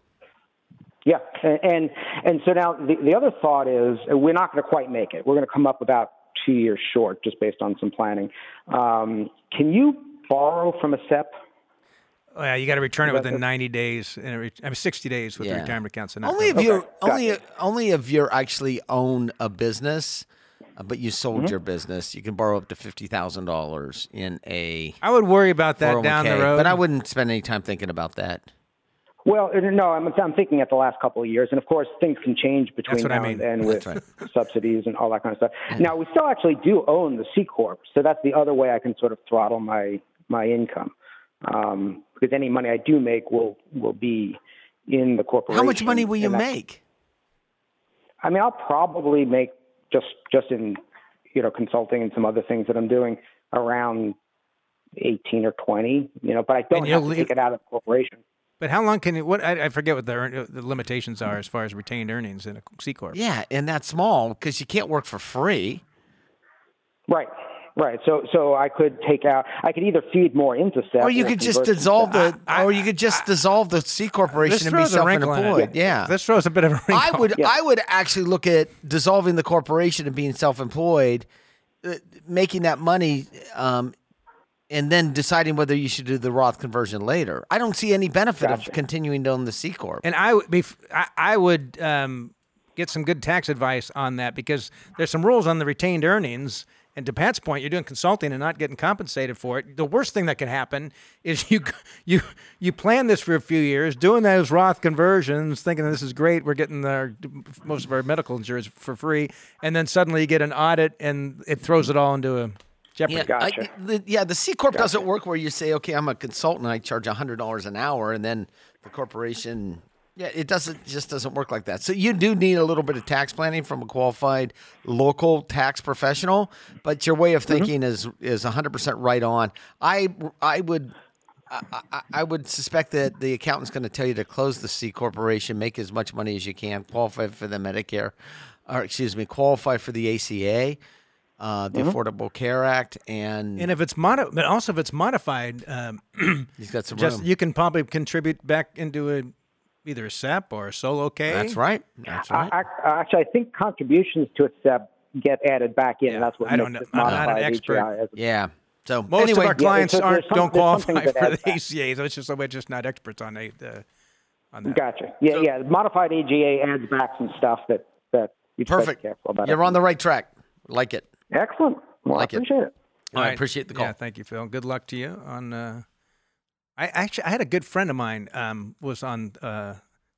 Yeah, and, and and so now the, the other thought is we're not going to quite make it. We're going to come up about two years short just based on some planning. Um, can you borrow from a S E P? Oh, yeah, you got to return it within it? ninety days, and I mean sixty days with yeah. the retirement accounts. So only if okay. you're only gotcha. only if you're actually own a business, uh, but you sold mm-hmm. your business, you can borrow up to fifty thousand dollars in a. I would worry about that down the road, but I wouldn't spend any time thinking about that. Well, no, I'm, I'm thinking at the last couple of years. And, of course, things can change between now I mean. and then with right. subsidies and all that kind of stuff. Yeah. Now, we still actually do own the C-Corp, so that's the other way I can sort of throttle my my income. Um, because any money I do make will will be in the corporation. How much money will you make? I mean, I'll probably make just just in, you know, consulting and some other things that I'm doing around eighteen or twenty, you know, but I don't have to take it out of the corporation. But how long can you, what, I, I forget what the, the limitations are as far as retained earnings in a C Corp. Yeah, and that's small because you can't work for free. Right, Right. So so I could take out – I could either feed more into Seth. Or you could just dissolve the – or you could just dissolve the C corporation and be self-employed. Yeah. yeah. This throws a bit of a wrinkle. I would, yeah. I would actually look at dissolving the corporation and being self-employed, uh, making that money um, – and then deciding whether you should do the Roth conversion later. I don't see any benefit gotcha. of continuing on the C corp. And I would be, I, I would um, get some good tax advice on that, because there's some rules on the retained earnings. And to Pat's point, you're doing consulting and not getting compensated for it. The worst thing that can happen is you you you plan this for a few years, doing those Roth conversions, thinking this is great, we're getting our, most of our medical insurance for free, and then suddenly you get an audit and it throws it all into a... Jeopardy. Yeah, gotcha. I, the, yeah, the C Corp gotcha. doesn't work where you say, okay, I'm a consultant, I charge one hundred dollars an hour, and then the corporation, yeah, it doesn't just doesn't work like that. So you do need a little bit of tax planning from a qualified local tax professional, but your way of thinking mm-hmm. is is one hundred percent right on. I I would I, I would suspect that the accountant's going to tell you to close the C Corporation, make as much money as you can, qualify for the Medicare, or excuse me, qualify for the A C A. Uh, the mm-hmm. Affordable Care Act, and and if it's modi- but also if it's modified, um, he's got some just, room. You can probably contribute back into a either a S E P or a solo K. That's right. That's right. I, I, actually, I think contributions to a S E P get added back in. Yeah. That's what I don't know. I'm not an expert. A- yeah. So most anyway, of our clients yeah, so aren't some, don't qualify for the A C A. So it's just we're just not experts on the uh, on that. Gotcha. Yeah. So, yeah. Modified A G A adds back some stuff that that you perfect. You're on the right track. Like it. Excellent. Well, like I appreciate it. it. All right. I appreciate the call. Yeah, thank you, Phil. Good luck to you. On, uh, I actually I had a good friend of mine um, was on uh,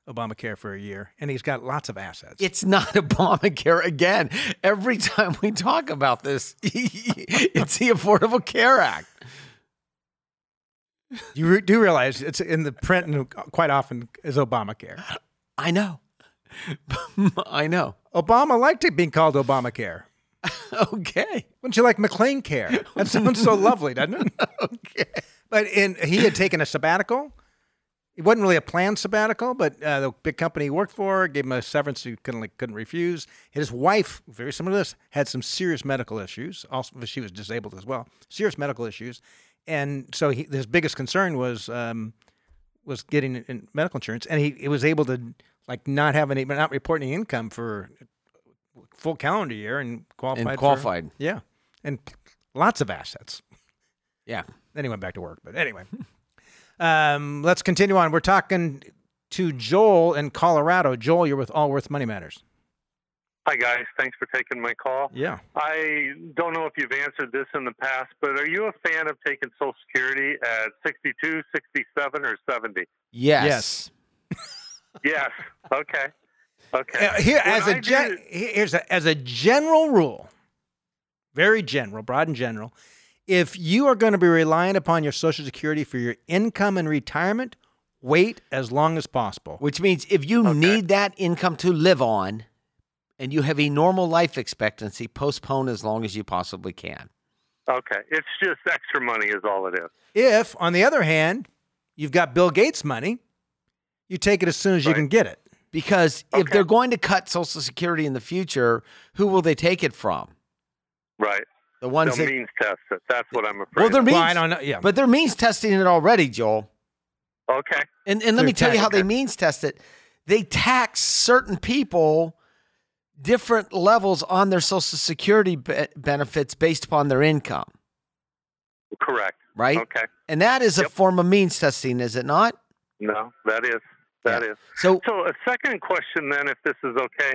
Obamacare for a year, and he's got lots of assets. It's not Obamacare again. Every time we talk about this, it's the Affordable Care Act. You re- do realize it's in the print and quite often is Obamacare. I know. I know. Obama liked it being called Obamacare. Okay. Wouldn't you like McClain Care? That sounds so lovely, doesn't it? Okay. But in, he had taken a sabbatical. It wasn't really a planned sabbatical, but uh, the big company he worked for gave him a severance he couldn't, like, couldn't refuse. His wife, very similar to this, had some serious medical issues. Also, she was disabled as well. Serious medical issues. And so he, his biggest concern was um, was getting in medical insurance. And he, he was able to like not have any, not report any income for full calendar year and qualified. And qualified. For, yeah. And lots of assets. Yeah. Then he went back to work. But anyway, um, let's continue on. We're talking to Joel in Colorado. Joel, you're with Allworth Money Matters. Hi, guys. Thanks for taking my call. Yeah. I don't know if you've answered this in the past, but are you a fan of taking Social Security at sixty-two, sixty-seven, or seventy? Yes. Yes. Yes. Okay. Okay. Here, as a gen- here's a, as a general rule, very general, broad and general, if you are going to be relying upon your Social Security for your income and retirement, wait as long as possible. Which means if you okay. need that income to live on and you have a normal life expectancy, postpone as long as you possibly can. Okay. It's just extra money is all it is. If, on the other hand, you've got Bill Gates money, you take it as soon as right. you can get it. Because okay. if they're going to cut Social Security in the future, who will they take it from? Right. The ones they'll that means test it. That's what I'm afraid. Well, they're means, well, I don't know. Yeah. But they're means testing it already, Joel. Okay. And and let they're me tell tax, you how okay. they means test it. They tax certain people different levels on their Social Security be- benefits based upon their income. Correct. Right. Okay. And that is yep. a form of means testing, is it not? No, that is. That yeah. is. So, so a second question then, if this is okay,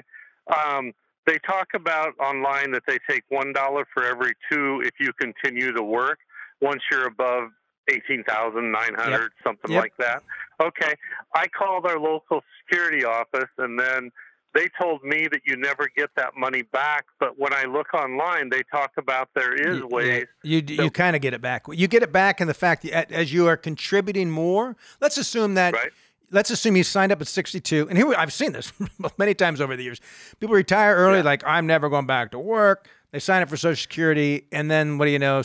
um, they talk about online that they take one dollar for every two if you continue to work once you're above eighteen thousand nine hundred dollars, yep. something yep. like that. Okay. I called our local security office, and then they told me that you never get that money back. But when I look online, they talk about there is you, ways. You, you, you kind of get it back. You get it back in the fact that as you are contributing more, let's assume that right. – let's assume you signed up at sixty-two. And here we, I've seen this many times over the years. People retire early, yeah. like, I'm never going back to work. They sign up for Social Security. And then, what do you know, a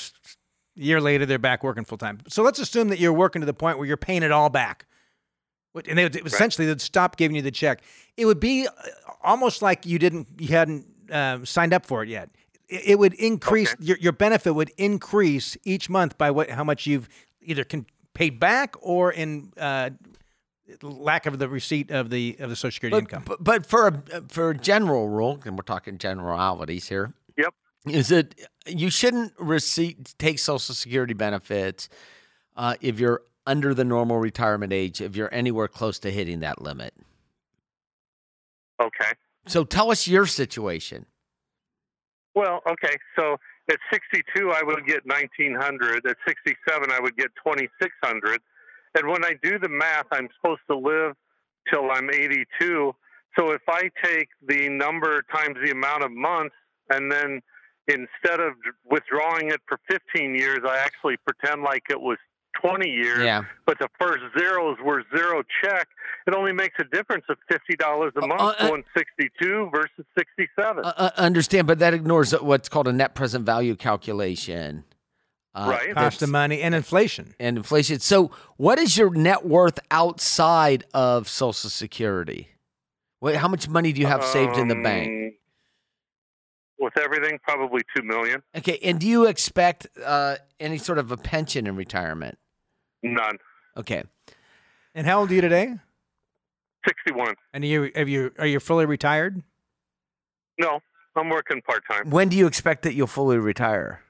year later, they're back working full-time. So let's assume that you're working to the point where you're paying it all back. And they would, right. essentially, they'd stop giving you the check. It would be almost like you didn't, you hadn't uh, signed up for it yet. it would increase okay. your, your benefit would increase each month by what how much you've either con- paid back or in uh, lack of the receipt of the of the Social Security but, income. But, but for a for a general rule, and we're talking generalities here. Yep, is that you shouldn't receive take Social Security benefits uh, if you're under the normal retirement age, if you're anywhere close to hitting that limit. Okay. So tell us your situation. Well, okay. So at sixty-two, I would get nineteen hundred. At sixty-seven, I would get twenty-six hundred. And when I do the math, I'm supposed to live till I'm eighty-two. So if I take the number times the amount of months, and then instead of withdrawing it for fifteen years, I actually pretend like it was twenty years, yeah. but the first zeros were zero check. It only makes a difference of fifty dollars a month uh, uh, going sixty-two versus sixty-seven. I uh, understand, but that ignores what's called a net present value calculation. Uh, right. Cost of money and inflation. And inflation. So what is your net worth outside of Social Security? What, how much money do you have um, saved in the bank? With everything, probably two million dollars. Okay, and do you expect uh, any sort of a pension in retirement? None. Okay. And how old are you today? sixty-one. And are you have you are you fully retired? No, I'm working part time. When do you expect that you'll fully retire?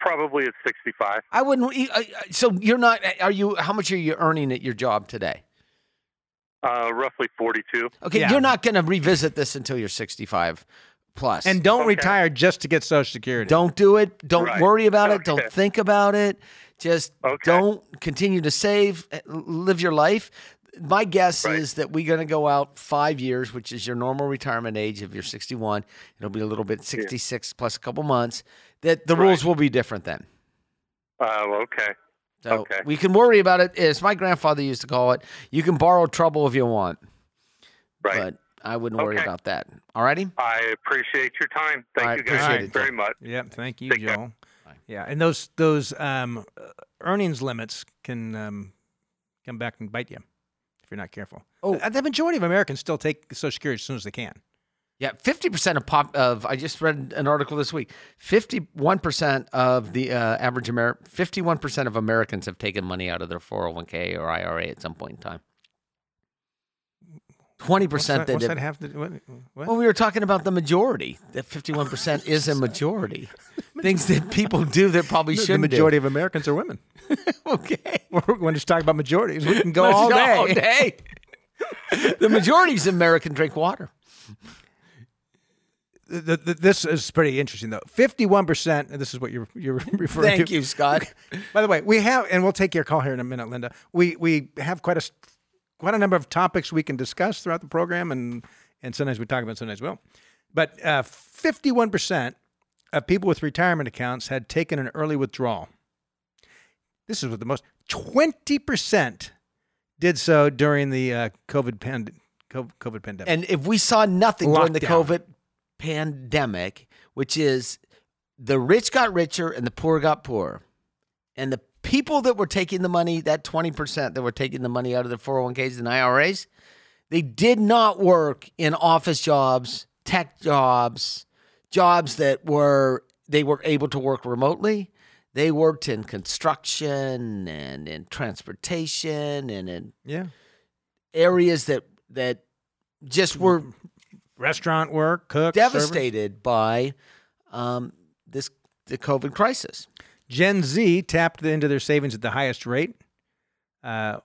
Probably at sixty-five. I wouldn't. So you're not. Are you? How much are you earning at your job today? Uh, roughly forty-two. Okay, yeah. You're not going to revisit this until you're sixty-five. Plus. And don't okay. retire just to get Social Security. Don't do it. Don't right. worry about okay. it. Don't think about it. Just okay. don't continue to save. Live your life. My guess right. is that we're going to go out five years, which is your normal retirement age. If you're sixty-one, it'll be a little bit sixty-six yeah. plus a couple months. That the right. rules will be different then. Oh, uh, okay. So okay. we can worry about it. As my grandfather used to call it, you can borrow trouble if you want. Right. But I wouldn't okay. worry about that. All righty? I appreciate your time. Thank I you guys it, very Joe. Much. Yep, thank you, Take Joe. Care. Yeah, and those those um, earnings limits can um, come back and bite you if you're not careful. Oh, the, the majority of Americans still take Social Security as soon as they can. Yeah, fifty percent of pop of I just read an article this week. fifty-one percent of the uh, average American, fifty-one percent of Americans have taken money out of their four oh one k or I R A at some point in time. Twenty percent that, that, that have to what, what? Well, we were talking about the majority. That fifty-one percent is a majority. Things that people do that probably no, shouldn't. The majority do. Of Americans are women. Okay, we're going to talk about majorities. We can go all day. All day. The majority of Americans drink water. The, the, this is pretty interesting, though. Fifty-one percent, and this is what you're you're referring Thank to. Thank you, Scott. By the way, we have, and we'll take your call here in a minute, Linda. We we have quite a. Quite a number of topics we can discuss throughout the program, and, and sometimes we talk about, sometimes we won't. But uh, fifty-one percent of people with retirement accounts had taken an early withdrawal. This is what the most. twenty percent did so during the uh, COVID, pand- COVID pandemic. And if we saw nothing Lockdown. During the COVID pandemic, which is the rich got richer and the poor got poorer, and the people that were taking the money, that twenty percent that were taking the money out of their four oh one k's and I R As, they did not work in office jobs, tech jobs, jobs that were, they were able to work remotely. They worked in construction and in transportation and in yeah. areas that, that just were. Restaurant work, cook, devastated servers. By um, this the COVID crisis. Gen Z tapped into their savings at the highest rate. Uh,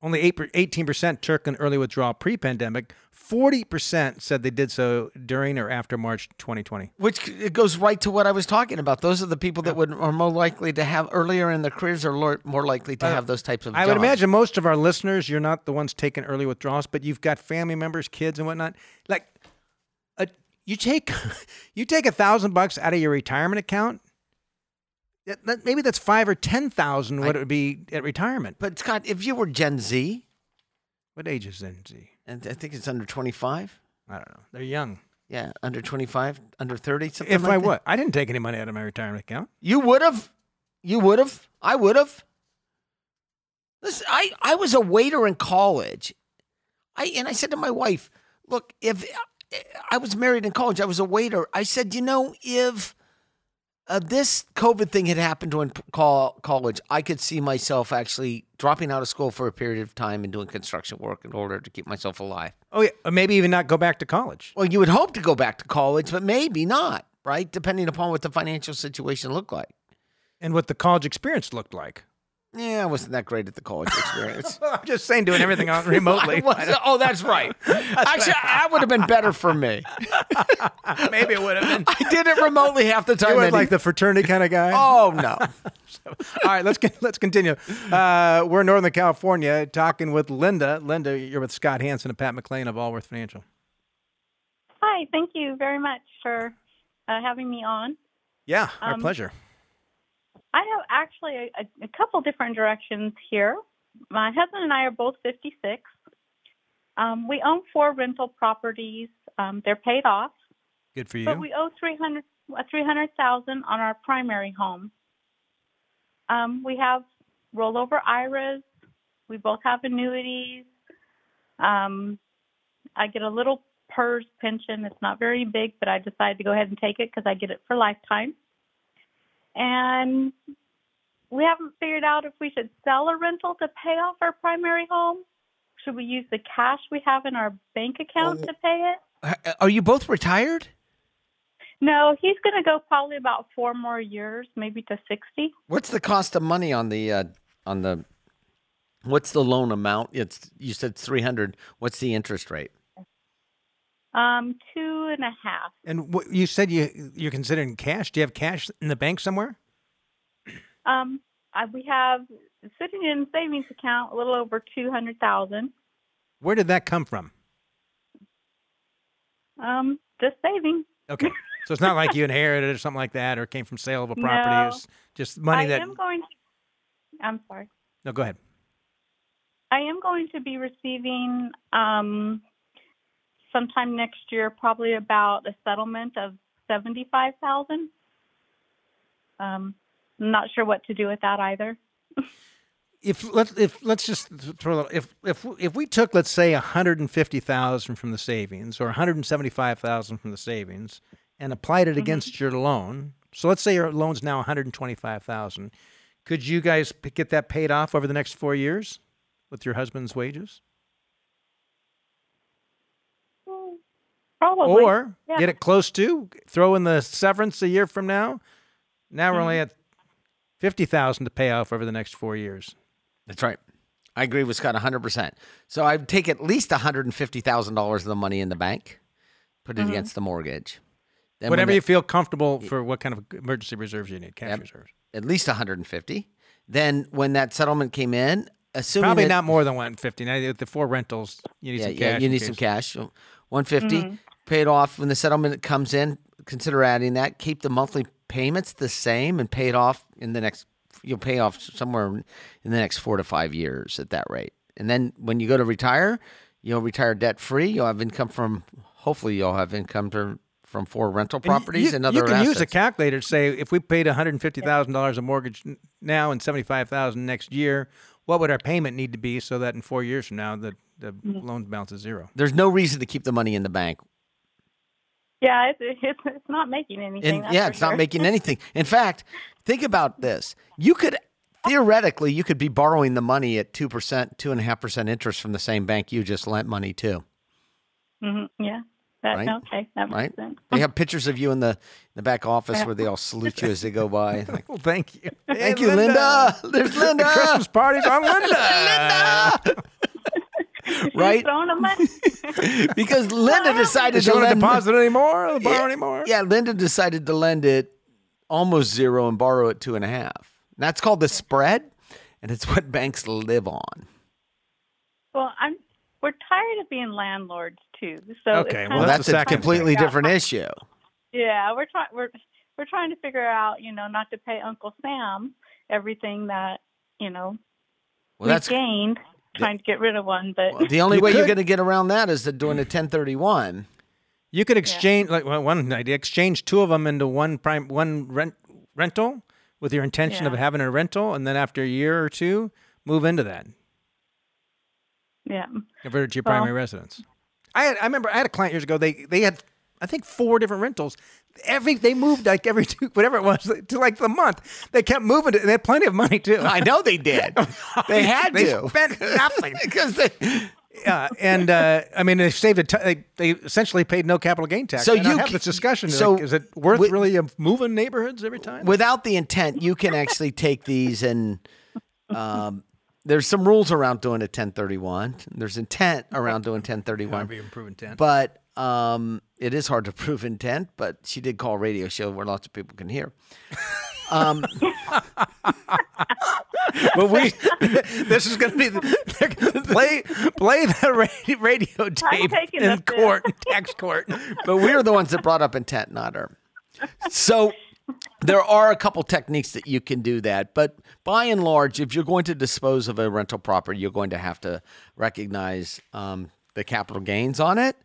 only eight, eighteen percent took an early withdrawal pre-pandemic. forty percent said they did so during or after March twenty twenty. Which it goes right to what I was talking about. Those are the people that would are more likely to have earlier in their careers are more likely to uh, have those types of jobs. I would imagine most of our listeners, you're not the ones taking early withdrawals, but you've got family members, kids and whatnot. Like a, you take you take a thousand bucks out of your retirement account. Maybe that's five or ten thousand. What I, it would be at retirement. But Scott, if you were Gen Z, what age is Gen Z? And I think it's under twenty-five. I don't know. They're young. Yeah, under twenty-five, under thirty. Something. If like I that. What, I didn't take any money out of my retirement account. You would have. You would have. I would have. Listen, I, I was a waiter in college. I and I said to my wife, "Look, if I was married in college. I was a waiter. I said, you know, if uh, this COVID thing had happened when col- college, I could see myself actually dropping out of school for a period of time and doing construction work in order to keep myself alive. Oh, yeah. Or maybe even not go back to college. Well, you would hope to go back to college, but maybe not, right? Depending upon what the financial situation looked like. And what the college experience looked like. Yeah, I wasn't that great at the college experience. I'm just saying, doing everything on remotely. Oh, that's right. Actually, that would have been better for me. Maybe it would have been. I did it remotely half the time. You were like the fraternity kind of guy? Oh, no. All right, let's get, let's continue. Uh, we're in Northern California talking with Linda. Linda, you're with Scott Hanson and Pat McClain of Allworth Financial. Hi, thank you very much for uh, having me on. Yeah, our um, pleasure. I have actually a, a couple different directions here. My husband and I are both fifty-six. Um, we own four rental properties. Um, they're paid off. Good for you. But we owe three hundred thousand dollars on our primary home. Um, we have rollover I R As. We both have annuities. Um, I get a little PERS pension. It's not very big, but I decided to go ahead and take it because I get it for lifetime. And we haven't figured out if we should sell a rental to pay off our primary home. Should we use the cash we have in our bank account oh, to pay it? Are you both retired? No, he's going to go probably about four more years, maybe to sixty. What's the cost of money on the uh, on the? What's the loan amount? It's you said three hundred. What's the interest rate? Um, two and a half. And what, you said you, you're considering cash. Do you have cash in the bank somewhere? Um, I, we have sitting in savings account, a little over two hundred thousand. Where did that come from? Um, just saving. Okay. So it's not like you inherited it or something like that, or came from sale of a property. No, it's just money I that. I am going to, I'm sorry. No, go ahead. I am going to be receiving, um, sometime next year, probably about a settlement of seventy-five thousand dollars. Um, I'm not sure what to do with that either. if let's if let's just throw a little, if if if we took, let's say, one hundred fifty thousand dollars from the savings or one hundred seventy-five thousand dollars from the savings and applied it mm-hmm. against your loan. So let's say your loan's now one hundred twenty-five thousand dollars. Could you guys get that paid off over the next four years with your husband's wages? Probably. Or yeah. Get it close to, throw in the severance a year from now. Now we're mm-hmm. only at fifty thousand dollars to pay off over the next four years. That's right. I agree with Scott one hundred percent. So I'd take at least one hundred fifty thousand dollars of the money in the bank, put it mm-hmm. against the mortgage. Then Whatever they, you feel comfortable for what kind of emergency reserves you need, cash yep, reserves. At least one hundred fifty. Then when that settlement came in, assuming Probably that, not more than one hundred fifty. Now, with the four rentals, you need yeah, some cash. Yeah, you need case. some cash. So one hundred fifty. Mm-hmm. Pay it off when the settlement comes in. Consider adding that. Keep the monthly payments the same, and pay it off in the next. You'll pay off somewhere in the next four to five years at that rate. And then when you go to retire, you'll retire debt free. You'll have income from. Hopefully, you'll have income from from four rental properties and, you, and other. You can assets. Use a calculator to say if we paid one hundred fifty thousand dollars a mortgage now and seventy five thousand next year, what would our payment need to be so that in four years from now the the mm-hmm. loan balance is zero? There's no reason to keep the money in the bank. Yeah, it's, it's, it's not making anything. And, yeah, it's sure. not making anything. In fact, think about this. You could, theoretically, you could be borrowing the money at two percent, two point five percent interest from the same bank you just lent money to. Mm-hmm. Yeah, that, right? okay, that makes right? sense. They have pictures of you in the in the back office where they all salute you as they go by. Like, well, thank you. Hey, thank you, Linda. Linda. There's Linda. The Christmas party's on Linda. Linda. Right, because Linda decided to lend deposit anymore or borrow yeah, anymore. Yeah, Linda decided to lend it almost zero and borrow it two and a half. And that's called the spread, and it's what banks live on. Well, I'm we're tired of being landlords too. So okay, well that's a completely different issue. Yeah, we're trying we're we're trying to figure out you know not to pay Uncle Sam everything that you know well, we that's, gained. Trying to get rid of one, but well, the only you way could. You're going to get around that is to doing a ten thirty-one. You could exchange yeah. like well, one idea, exchange two of them into one prime, one rent rental with your intention yeah. of having a rental, and then after a year or two, move into that. Yeah, convert it to your well, primary residence. I had, I remember I had a client years ago. They they had I think four different rentals. Every they moved like every two whatever it was to like the month. They kept moving it, and they had plenty of money too. I know they did. They had they to spent nothing because they. Yeah, and uh, I mean, they saved a t- they they essentially paid no capital gain tax. So and you I have this discussion. So like, is it worth w- really moving neighborhoods every time? Without the intent, you can actually take these and um, there's some rules around doing a ten thirty-one. There's intent around doing ten thirty-one. You prove intent, but um, it is hard to prove intent. But she did call a radio show where lots of people can hear. Um, but we, this is going to be the, play play the radio tape in court, tax court. But we are the ones that brought up intent, not her. So there are a couple techniques that you can do that. But by and large, if you're going to dispose of a rental property, you're going to have to recognize um, the capital gains on it,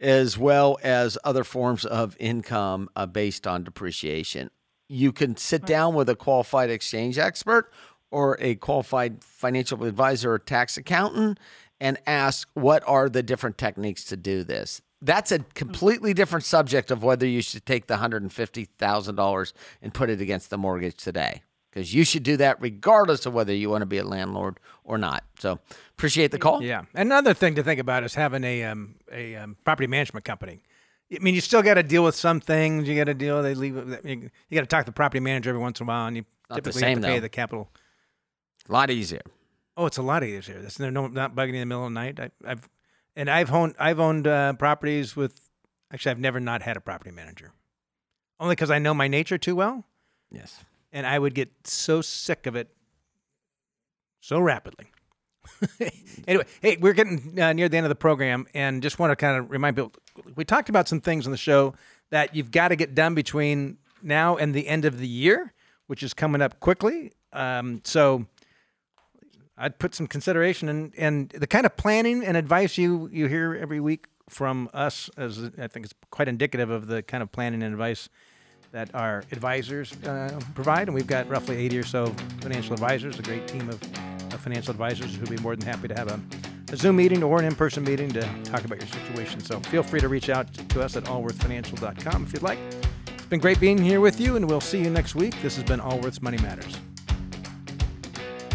as well as other forms of income uh, based on depreciation. You can sit down with a qualified exchange expert or a qualified financial advisor or tax accountant and ask, what are the different techniques to do this? That's a completely different subject of whether you should take the one hundred fifty thousand dollars and put it against the mortgage today, because you should do that regardless of whether you want to be a landlord or not. So appreciate the call. Yeah. Another thing to think about is having a um, a um, property management company. I mean, you still got to deal with some things. You got to deal. They leave. You got to talk to the property manager every once in a while, and you not typically the same, have to pay though. The capital. A lot easier. Oh, it's a lot easier. That's no, not bugging you in the middle of the night. I, I've and I've owned I've owned uh, properties with. Actually, I've never not had a property manager, only because I know my nature too well. Yes, and I would get so sick of it so rapidly. Anyway, hey, we're getting uh, near the end of the program, and just want to kind of remind people, we talked about some things on the show that you've got to get done between now and the end of the year, which is coming up quickly. Um, so I'd put some consideration in, and the kind of planning and advice you, you hear every week from us, as I think it's quite indicative of the kind of planning and advice that our advisors uh, provide. And we've got roughly eighty or so financial advisors, a great team of financial advisors who'd be more than happy to have a, a Zoom meeting or an in-person meeting to talk about your situation. So feel free to reach out to us at allworth financial dot com if you'd like. It's been great being here with you, and we'll see you next week. This has been Allworth's Money Matters.